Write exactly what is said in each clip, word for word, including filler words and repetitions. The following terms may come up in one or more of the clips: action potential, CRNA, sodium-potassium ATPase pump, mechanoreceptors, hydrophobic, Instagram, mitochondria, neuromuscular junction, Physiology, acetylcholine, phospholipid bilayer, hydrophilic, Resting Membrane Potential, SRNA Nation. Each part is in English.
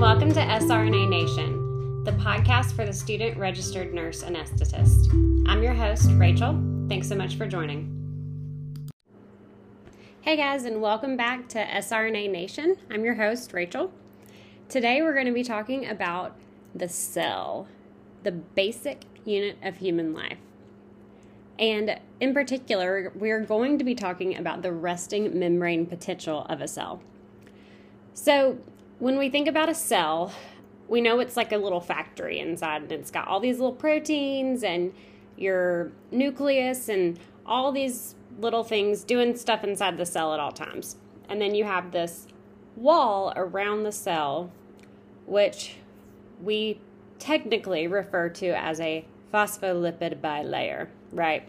and welcome to S R N A Nation, the podcast for the student registered nurse anesthetist. I'm your host, Rachel. Thanks so much for joining. Hey guys, and welcome back to S R N A Nation. I'm your host, Rachel. Today we're going to be talking about the cell, the basic unit of human life. And in particular, we're going to be talking about the resting membrane potential of a cell. So when we think about a cell, we know it's like a little factory inside, and it's got all these little proteins and your nucleus and all these little things doing stuff inside the cell at all times. And then you have this wall around the cell, which we technically refer to as a phospholipid bilayer, right?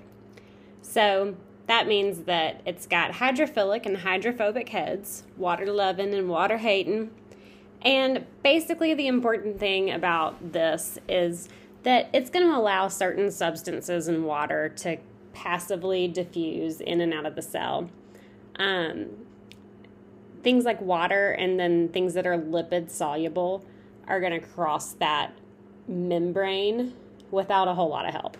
So that means that it's got hydrophilic and hydrophobic heads, water-loving and water-hating. And basically the important thing about this is that it's going to allow certain substances in water to passively diffuse in and out of the cell. Um, things like water and then things that are lipid-soluble are going to cross that membrane without a whole lot of help.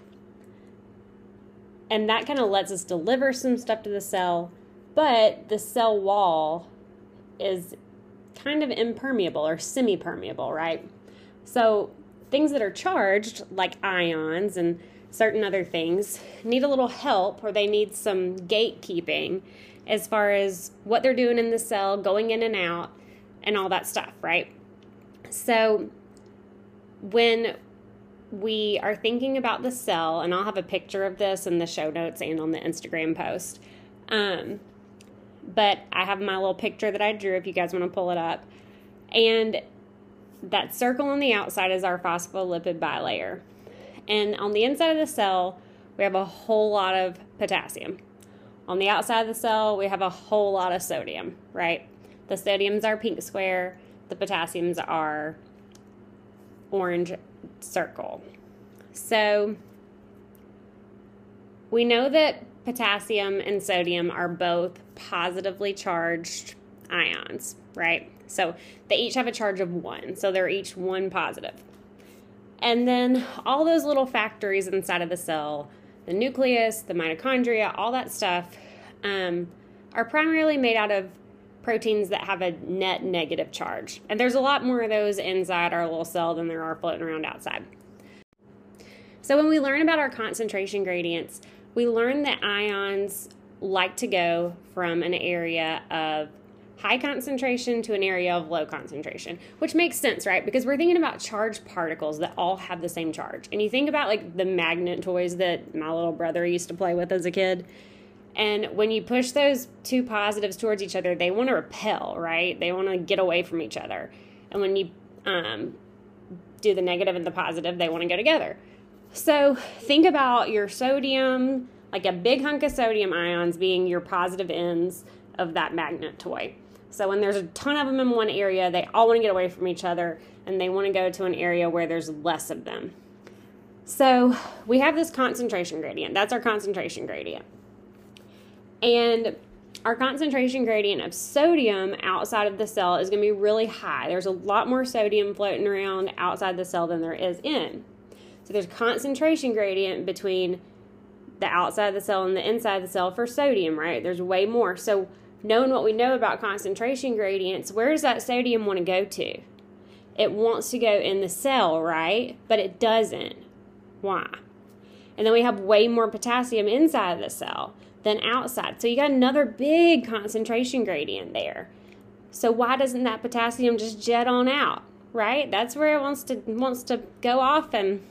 And that kind of lets us deliver some stuff to the cell, but the cell wall is kind of impermeable or semi-permeable, right? So things that are charged, like ions and certain other things, need a little help, or they need some gatekeeping as far as what they're doing in the cell, going in and out, and all that stuff, right? So when we are thinking about the cell, and I'll have a picture of this in the show notes and on the Instagram post. Um, but I have my little picture that I drew if you guys want to pull it up. And that circle on the outside is our phospholipid bilayer. And on the inside of the cell, we have a whole lot of potassium. On the outside of the cell, we have a whole lot of sodium, right? The sodium's our pink square. The potassium's our orange circle. So we know that potassium and sodium are both positively charged ions, right? So they each have a charge of one. So they're each one positive. And then all those little factories inside of the cell, the nucleus, the mitochondria, all that stuff, um, are primarily made out of proteins that have a net negative charge. And there's a lot more of those inside our little cell than there are floating around outside. So when we learn about our concentration gradients, we learn that ions like to go from an area of high concentration to an area of low concentration, which makes sense, right? Because we're thinking about charged particles that all have the same charge. And you think about like the magnet toys that my little brother used to play with as a kid. And when you push those two positives towards each other, they want to repel, right? They want to get away from each other. And when you um, do the negative and the positive, they want to go together. So think about your sodium, like a big hunk of sodium ions being your positive ends of that magnet toy. So when there's a ton of them in one area, they all want to get away from each other, and they want to go to an area where there's less of them. So we have this concentration gradient. That's our concentration gradient. And our concentration gradient of sodium outside of the cell is going to be really high. There's a lot more sodium floating around outside the cell than there is in. So there's a concentration gradient between the outside of the cell and the inside of the cell for sodium, right? There's way more. So knowing what we know about concentration gradients, where does that sodium want to go to? It wants to go in the cell, right? But it doesn't. Why? And then we have way more potassium inside of the cell than outside. So you got another big concentration gradient there. So why doesn't that potassium just jet on out, right? That's where it wants to wants to go off and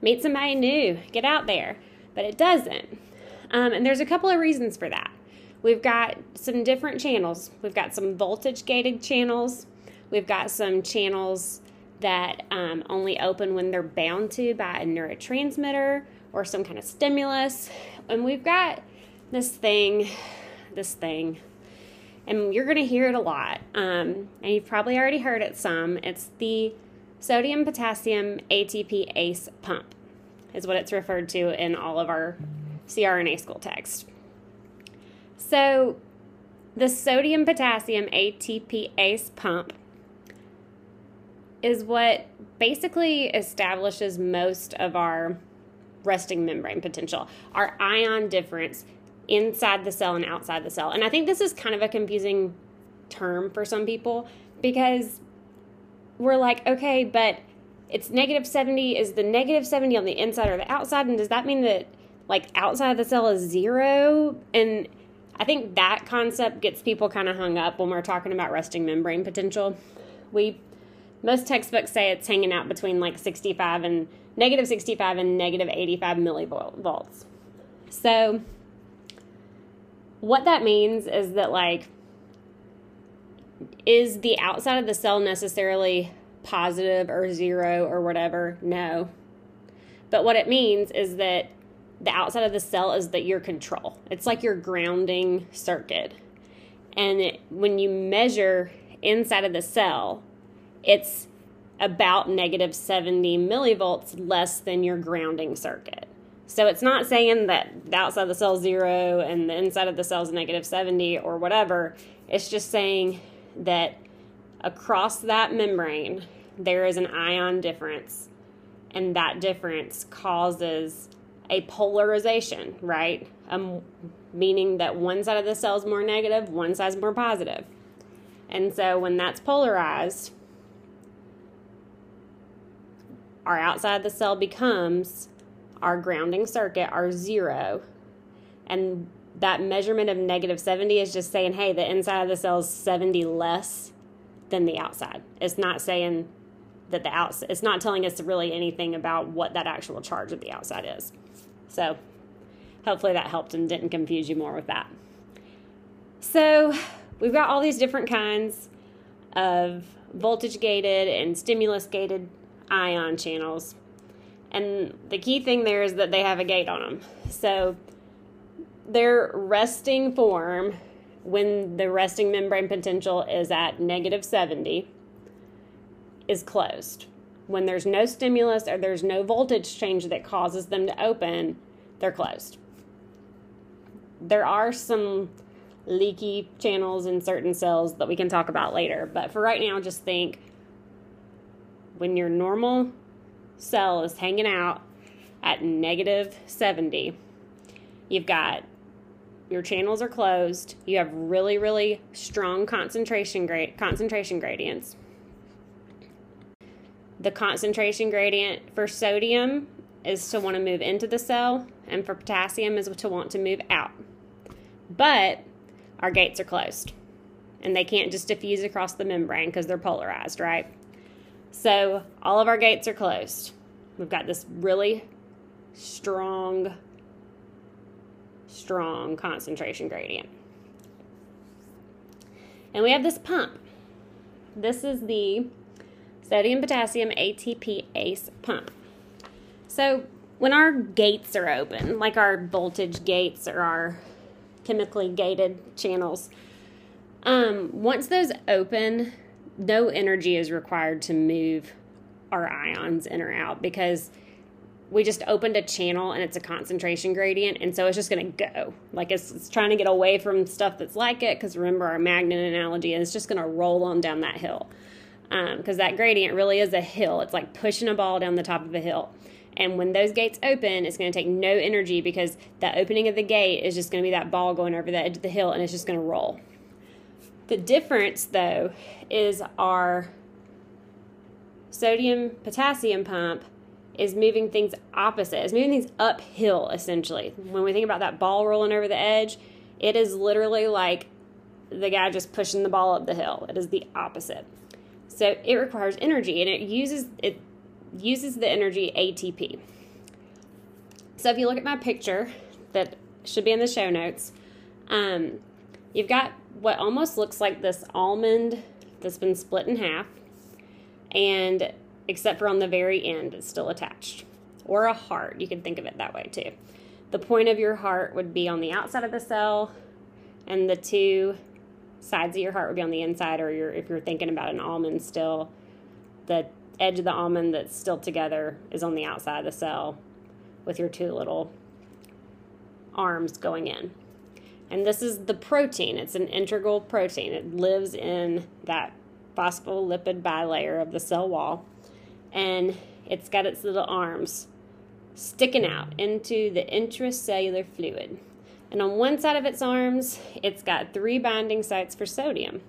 meet somebody new, get out there, but it doesn't. Um, and there's a couple of reasons for that. We've got some different channels. We've got some voltage-gated channels. We've got some channels that um, only open when they're bound to by a neurotransmitter or some kind of stimulus. And we've got this thing, this thing, and you're going to hear it a lot, um, and you've probably already heard it some. It's the sodium-potassium ATPase pump is what it's referred to in all of our C R N A school text. So the sodium-potassium ATPase pump is what basically establishes most of our resting membrane potential, our ion difference inside the cell and outside the cell. And I think this is kind of a confusing term for some people, because we're like, okay, but it's negative seventy. Is the negative seventy on the inside or the outside? And does that mean that like outside of the cell is zero? And I think that concept gets people kind of hung up when we're talking about resting membrane potential. We, most textbooks say it's hanging out between like sixty-five and negative sixty-five and negative eighty-five millivolts. So what that means is that, like, is the outside of the cell necessarily positive or zero or whatever? No. But what it means is that the outside of the cell is that your control. It's like your grounding circuit. And it, when you measure inside of the cell, it's about negative seventy millivolts less than your grounding circuit. So it's not saying that the outside of the cell is zero and the inside of the cell is negative seventy or whatever. It's just saying that across that membrane, there is an ion difference, and that difference causes a polarization, right? Um, meaning that one side of the cell is more negative, one side is more positive. And so when that's polarized, our outside of the cell becomes our grounding circuit, our zero. And that measurement of negative seventy is just saying, hey, the inside of the cell is seventy less than the outside. It's not saying that the outside, it's not telling us really anything about what that actual charge of the outside is. So hopefully that helped and didn't confuse you more with that. So we've got all these different kinds of voltage-gated and stimulus-gated ion channels. And the key thing there is that they have a gate on them. So their resting form, when the resting membrane potential is at negative seventy, is closed. When there's no stimulus or there's no voltage change that causes them to open, they're closed. There are some leaky channels in certain cells that we can talk about later, but for right now, just think when your normal cell is hanging out at negative seventy, you've got your channels are closed, you have really, really strong concentration gra- concentration gradients. The concentration gradient for sodium is to want to move into the cell, and for potassium is to want to move out. But our gates are closed, and they can't just diffuse across the membrane because they're polarized, right? So all of our gates are closed. We've got this really strong, strong concentration gradient. And we have this pump. This is the sodium-potassium ATPase pump. So when our gates are open, like our voltage gates or our chemically gated channels, um, once those open, no energy is required to move our ions in or out, because we just opened a channel and it's a concentration gradient, and so it's just going to go. Like it's, it's trying to get away from stuff that's like it, because remember our magnet analogy, and it's just going to roll on down that hill, because um, that gradient really is a hill. It's like pushing a ball down the top of a hill. And when those gates open, it's going to take no energy, because the opening of the gate is just going to be that ball going over the edge of the hill, and it's just going to roll. The difference, though, is our sodium-potassium pump is moving things opposite. It's moving things uphill, essentially. When we think about that ball rolling over the edge, it is literally like the guy just pushing the ball up the hill. It is the opposite. So it requires energy, and it uses it uses the energy A T P. So if you look at my picture that should be in the show notes, um, you've got what almost looks like this almond that's been split in half, and except for on the very end, it's still attached. Or a heart, you can think of it that way too. The point of your heart would be on the outside of the cell, and the two sides of your heart would be on the inside, or your, if you're thinking about an almond still, the edge of the almond that's still together is on the outside of the cell with your two little arms going in. And this is the protein. It's an integral protein. It lives in that phospholipid bilayer of the cell wall, and it's got its little arms sticking out into the intracellular fluid. And on one side of its arms, it's got three binding sites for sodium.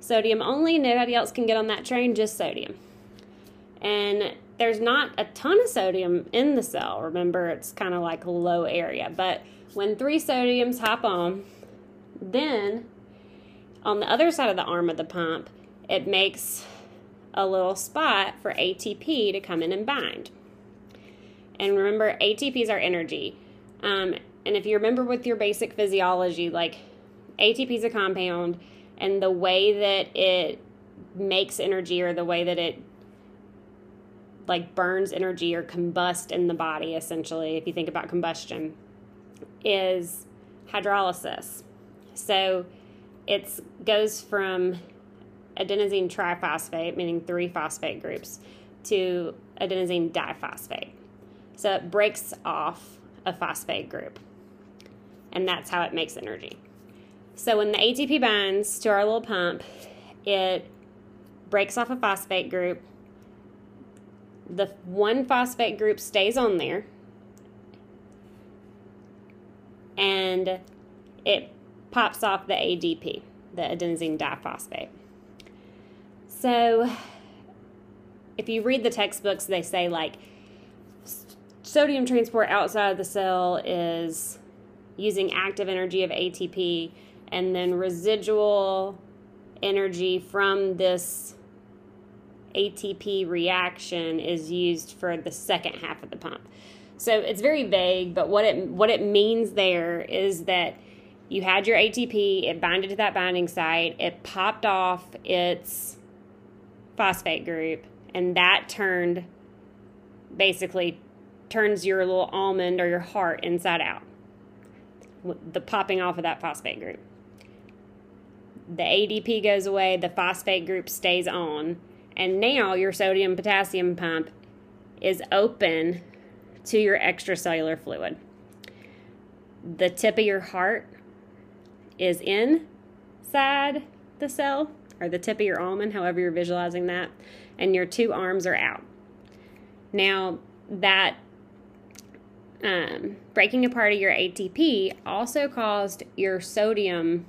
Sodium only, nobody else can get on that train, just sodium. And there's not a ton of sodium in the cell. Remember, it's kind of like a low area. But when three sodiums hop on, then on the other side of the arm of the pump, it makes a little spot for A T P to come in and bind. And remember, A T P is our energy. Um, and if you remember with your basic physiology, like A T P is a compound, and the way that it makes energy, or the way that it like burns energy or combusts in the body, essentially, if you think about combustion, is hydrolysis. So it goes from adenosine triphosphate, meaning three phosphate groups, to adenosine diphosphate. So it breaks off a phosphate group, and that's how it makes energy. So when the A T P binds to our little pump, it breaks off a phosphate group. The one phosphate group stays on there, and it pops off the A D P, the adenosine diphosphate. So if you read the textbooks, they say like sodium transport outside of the cell is using active energy of A T P, and then residual energy from this A T P reaction is used for the second half of the pump. So it's very vague, but what it what it means there is that you had your A T P, it bonded to that binding site, it popped off its phosphate group, and that turned basically turns your little almond or your heart inside out. The popping off of that phosphate group. The A D P goes away, the phosphate group stays on, and now your sodium-potassium pump is open to your extracellular fluid. The tip of your heart is inside the cell, or the tip of your almond, however you're visualizing that, and your two arms are out. Now, that um, breaking apart of your A T P also caused your sodium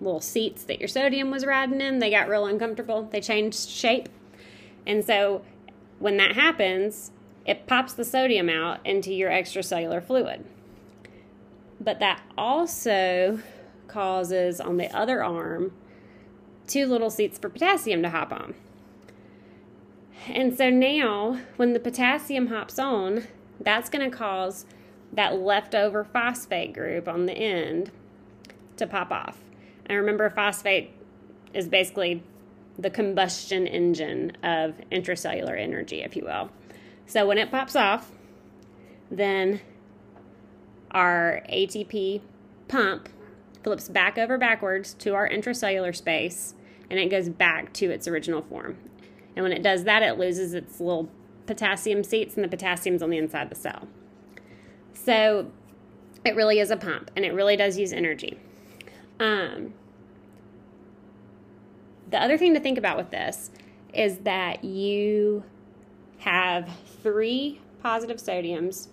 little seats that your sodium was riding in, they got real uncomfortable. They changed shape. And so when that happens, it pops the sodium out into your extracellular fluid. But that also causes, on the other arm, two little seats for potassium to hop on. And so now, when the potassium hops on, that's going to cause that leftover phosphate group on the end to pop off. And remember, phosphate is basically the combustion engine of intracellular energy, if you will. So when it pops off, then our A T P pump flips back over backwards to our intracellular space, and it goes back to its original form. And when it does that, it loses its little potassium seats, and the potassium's on the inside of the cell. So it really is a pump, and it really does use energy. Um, the other thing to think about with this is that you have three positive sodiums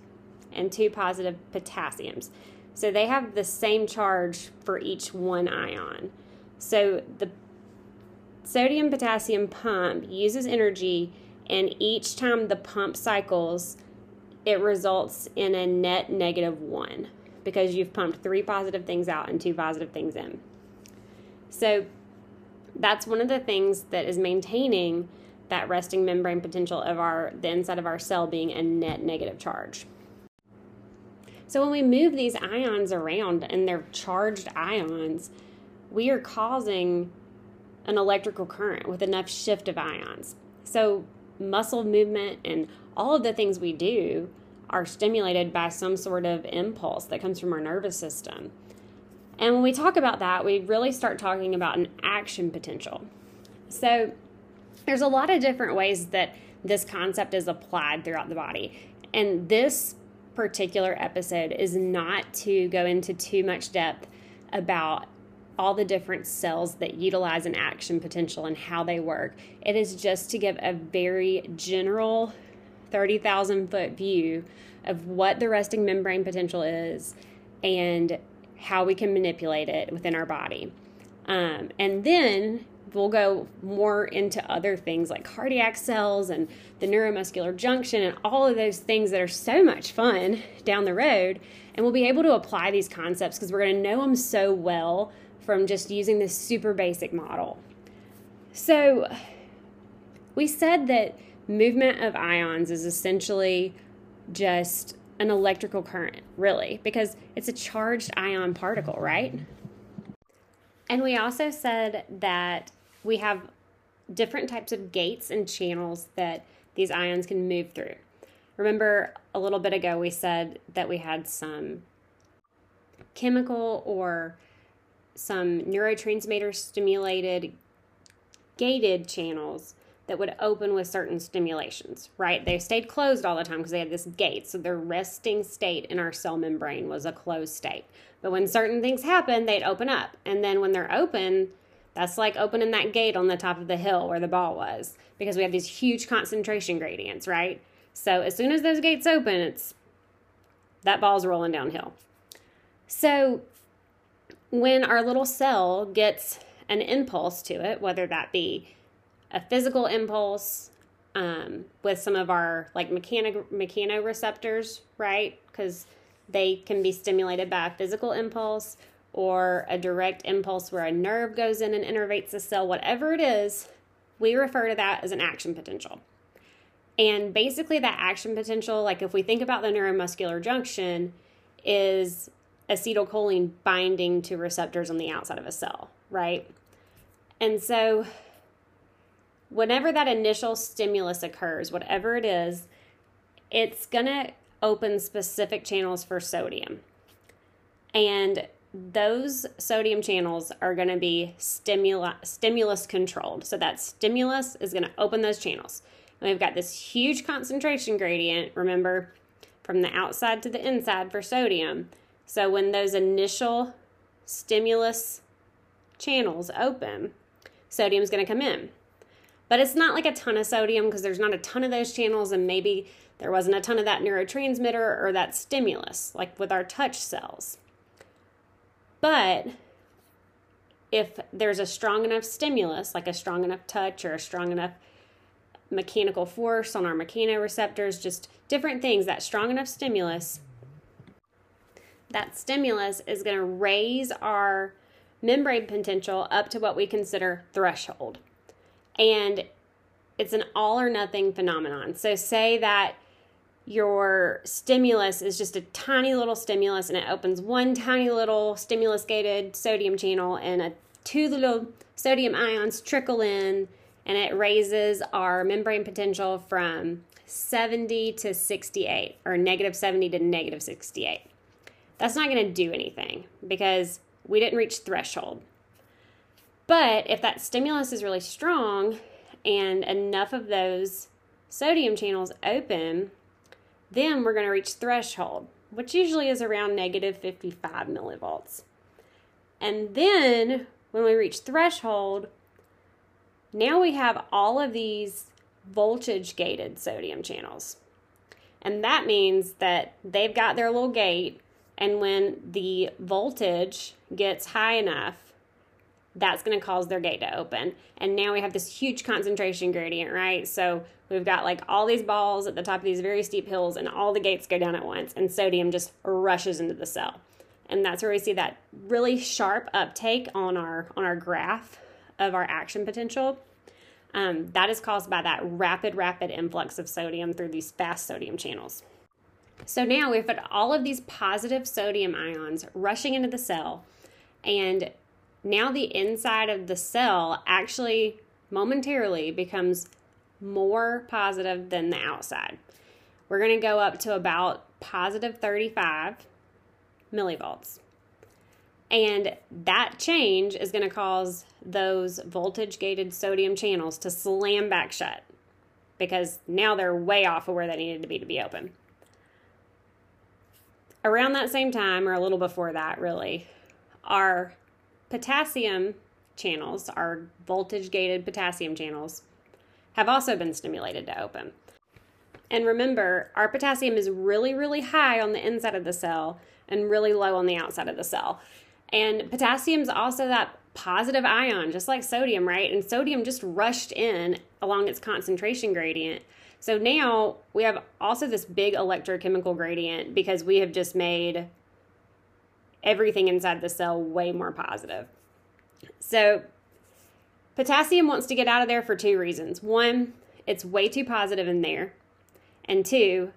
and two positive potassiums. So they have the same charge for each one ion. So the sodium-potassium pump uses energy, and each time the pump cycles, it results in a net negative one, because you've pumped three positive things out and two positive things in. So that's one of the things that is maintaining that resting membrane potential of our the inside of our cell being a net negative charge. So when we move these ions around, and they're charged ions, we are causing an electrical current with enough shift of ions. So muscle movement and all of the things we do are stimulated by some sort of impulse that comes from our nervous system. And when we talk about that, we really start talking about an action potential. So there's a lot of different ways that this concept is applied throughout the body. And this particular episode is not to go into too much depth about all the different cells that utilize an action potential and how they work. It is just to give a very general thirty thousand foot view of what the resting membrane potential is and how we can manipulate it within our body. Um, and then we'll go more into other things like cardiac cells and the neuromuscular junction and all of those things that are so much fun down the road. And we'll be able to apply these concepts because we're going to know them so well from just using this super basic model. So we said that movement of ions is essentially just an electrical current, really, because it's a charged ion particle, right? And we also said that we have different types of gates and channels that these ions can move through. Remember, a little bit ago, we said that we had some chemical or some neurotransmitter stimulated gated channels that would open with certain stimulations, right? They stayed closed all the time because they had this gate. So their resting state in our cell membrane was a closed state. But when certain things happen, they'd open up. And then when they're open, that's like opening that gate on the top of the hill where the ball was, because we have these huge concentration gradients, right? So as soon as those gates open, it's that ball's rolling downhill. So when our little cell gets an impulse to it, whether that be a physical impulse um, with some of our like mechano mechanoreceptors, right? Because they can be stimulated by a physical impulse or a direct impulse where a nerve goes in and innervates the cell, whatever it is, we refer to that as an action potential. And basically that action potential, like if we think about the neuromuscular junction, is acetylcholine binding to receptors on the outside of a cell, right? And so whenever that initial stimulus occurs, whatever it is, it's going to open specific channels for sodium. And those sodium channels are going to be stimuli, stimulus controlled. So that stimulus is going to open those channels. And we've got this huge concentration gradient, remember, from the outside to the inside for sodium. So when those initial stimulus channels open, sodium is going to come in. But it's not like a ton of sodium because there's not a ton of those channels, and maybe there wasn't a ton of that neurotransmitter or that stimulus, like with our touch cells. But if there's a strong enough stimulus, like a strong enough touch or a strong enough mechanical force on our mechanoreceptors, just different things, that strong enough stimulus, that stimulus is going to raise our membrane potential up to what we consider threshold. And it's an all or nothing phenomenon. So say that your stimulus is just a tiny little stimulus and it opens one tiny little stimulus gated sodium channel, and a, two little sodium ions trickle in, and it raises our membrane potential from seventy to sixty-eight, or negative seventy to negative sixty-eight. That's not going to do anything because we didn't reach threshold. But if that stimulus is really strong and enough of those sodium channels open, then we're going to reach threshold, which usually is around negative fifty-five millivolts. And then when we reach threshold, now we have all of these voltage-gated sodium channels. And that means that they've got their little gate, and when the voltage gets high enough, that's going to cause their gate to open. And now we have this huge concentration gradient, right? So we've got like all these balls at the top of these very steep hills, and all the gates go down at once, and sodium just rushes into the cell. And that's where we see that really sharp uptake on our, on our graph of our action potential. Um, that is caused by that rapid, rapid influx of sodium through these fast sodium channels. So now we've got all of these positive sodium ions rushing into the cell, and now the inside of the cell actually momentarily becomes more positive than the outside. We're going to go up to about positive thirty-five millivolts. And that change is going to cause those voltage-gated sodium channels to slam back shut, because now they're way off of where they needed to be to be open. Around that same time, or a little before that really, our potassium channels, our voltage-gated potassium channels, have also been stimulated to open. And remember, our potassium is really, really high on the inside of the cell and really low on the outside of the cell. And potassium is also that positive ion, just like sodium, right? And sodium just rushed in along its concentration gradient. So now we have also this big electrochemical gradient because we have just made everything inside the cell way more positive. So potassium wants to get out of there for two reasons. One, it's way too positive in there. And two,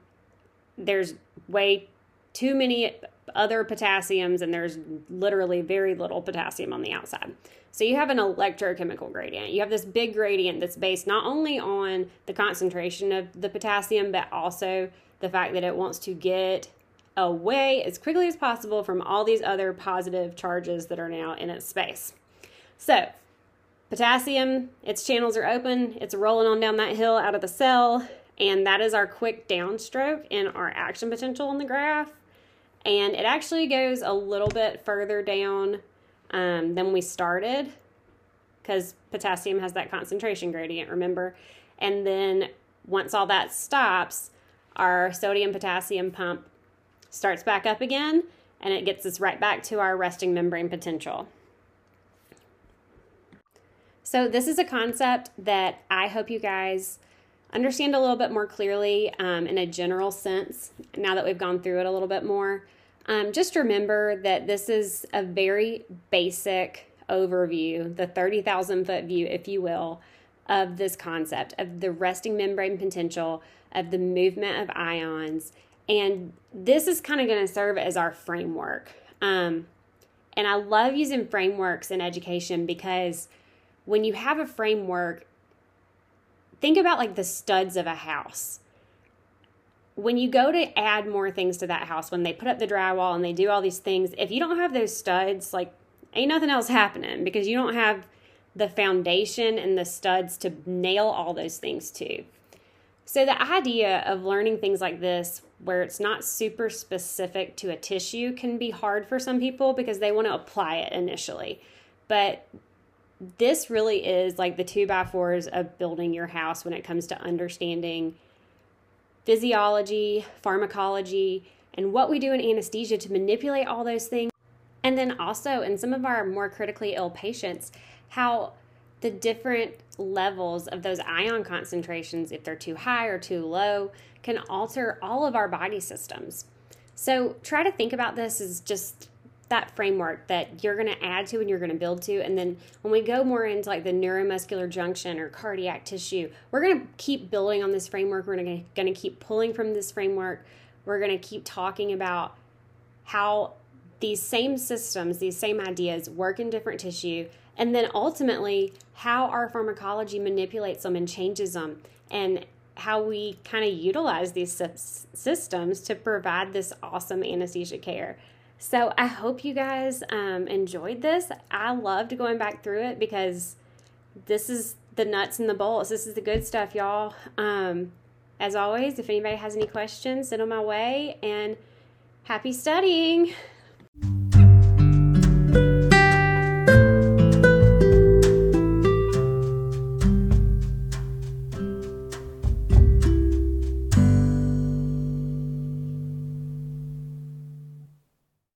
there's way too many other potassiums and there's literally very little potassium on the outside. So you have an electrochemical gradient. You have this big gradient that's based not only on the concentration of the potassium, but also the fact that it wants to get away as quickly as possible from all these other positive charges that are now in its space. So potassium, its channels are open, it's rolling on down that hill out of the cell, and that is our quick downstroke in our action potential on the graph. And it actually goes a little bit further down um, than we started because potassium has that concentration gradient, remember? And then once all that stops, our sodium-potassium pump starts back up again, and it gets us right back to our resting membrane potential. So this is a concept that I hope you guys understand a little bit more clearly um, in a general sense now that we've gone through it a little bit more. Um, just remember that this is a very basic overview, the thirty thousand foot view, if you will, of this concept of the resting membrane potential, of the movement of ions. And this is kind of going to serve as our framework. Um, and I love using frameworks in education because when you have a framework, think about like the studs of a house. When you go to add more things to that house, when they put up the drywall and they do all these things, if you don't have those studs, like ain't nothing else happening because you don't have the foundation and the studs to nail all those things to. So the idea of learning things like this, where it's not super specific to a tissue, can be hard for some people because they want to apply it initially. But this really is like the two by fours of building your house when it comes to understanding physiology, pharmacology, and what we do in anesthesia to manipulate all those things. And then also in some of our more critically ill patients, how the different levels of those ion concentrations, if they're too high or too low, can alter all of our body systems. So try to think about this as just that framework that you're going to add to and you're going to build to. And then when we go more into like the neuromuscular junction or cardiac tissue, we're going to keep building on this framework. We're going to keep pulling from this framework. We're going to keep talking about how these same systems, these same ideas work in different tissue, and then ultimately how our pharmacology manipulates them and changes them, and how we kind of utilize these systems to provide this awesome anesthesia care. So I hope you guys um, enjoyed this. I loved going back through it because this is the nuts and the bolts. This is the good stuff, y'all. Um, as always, if anybody has any questions, send them my way, and happy studying.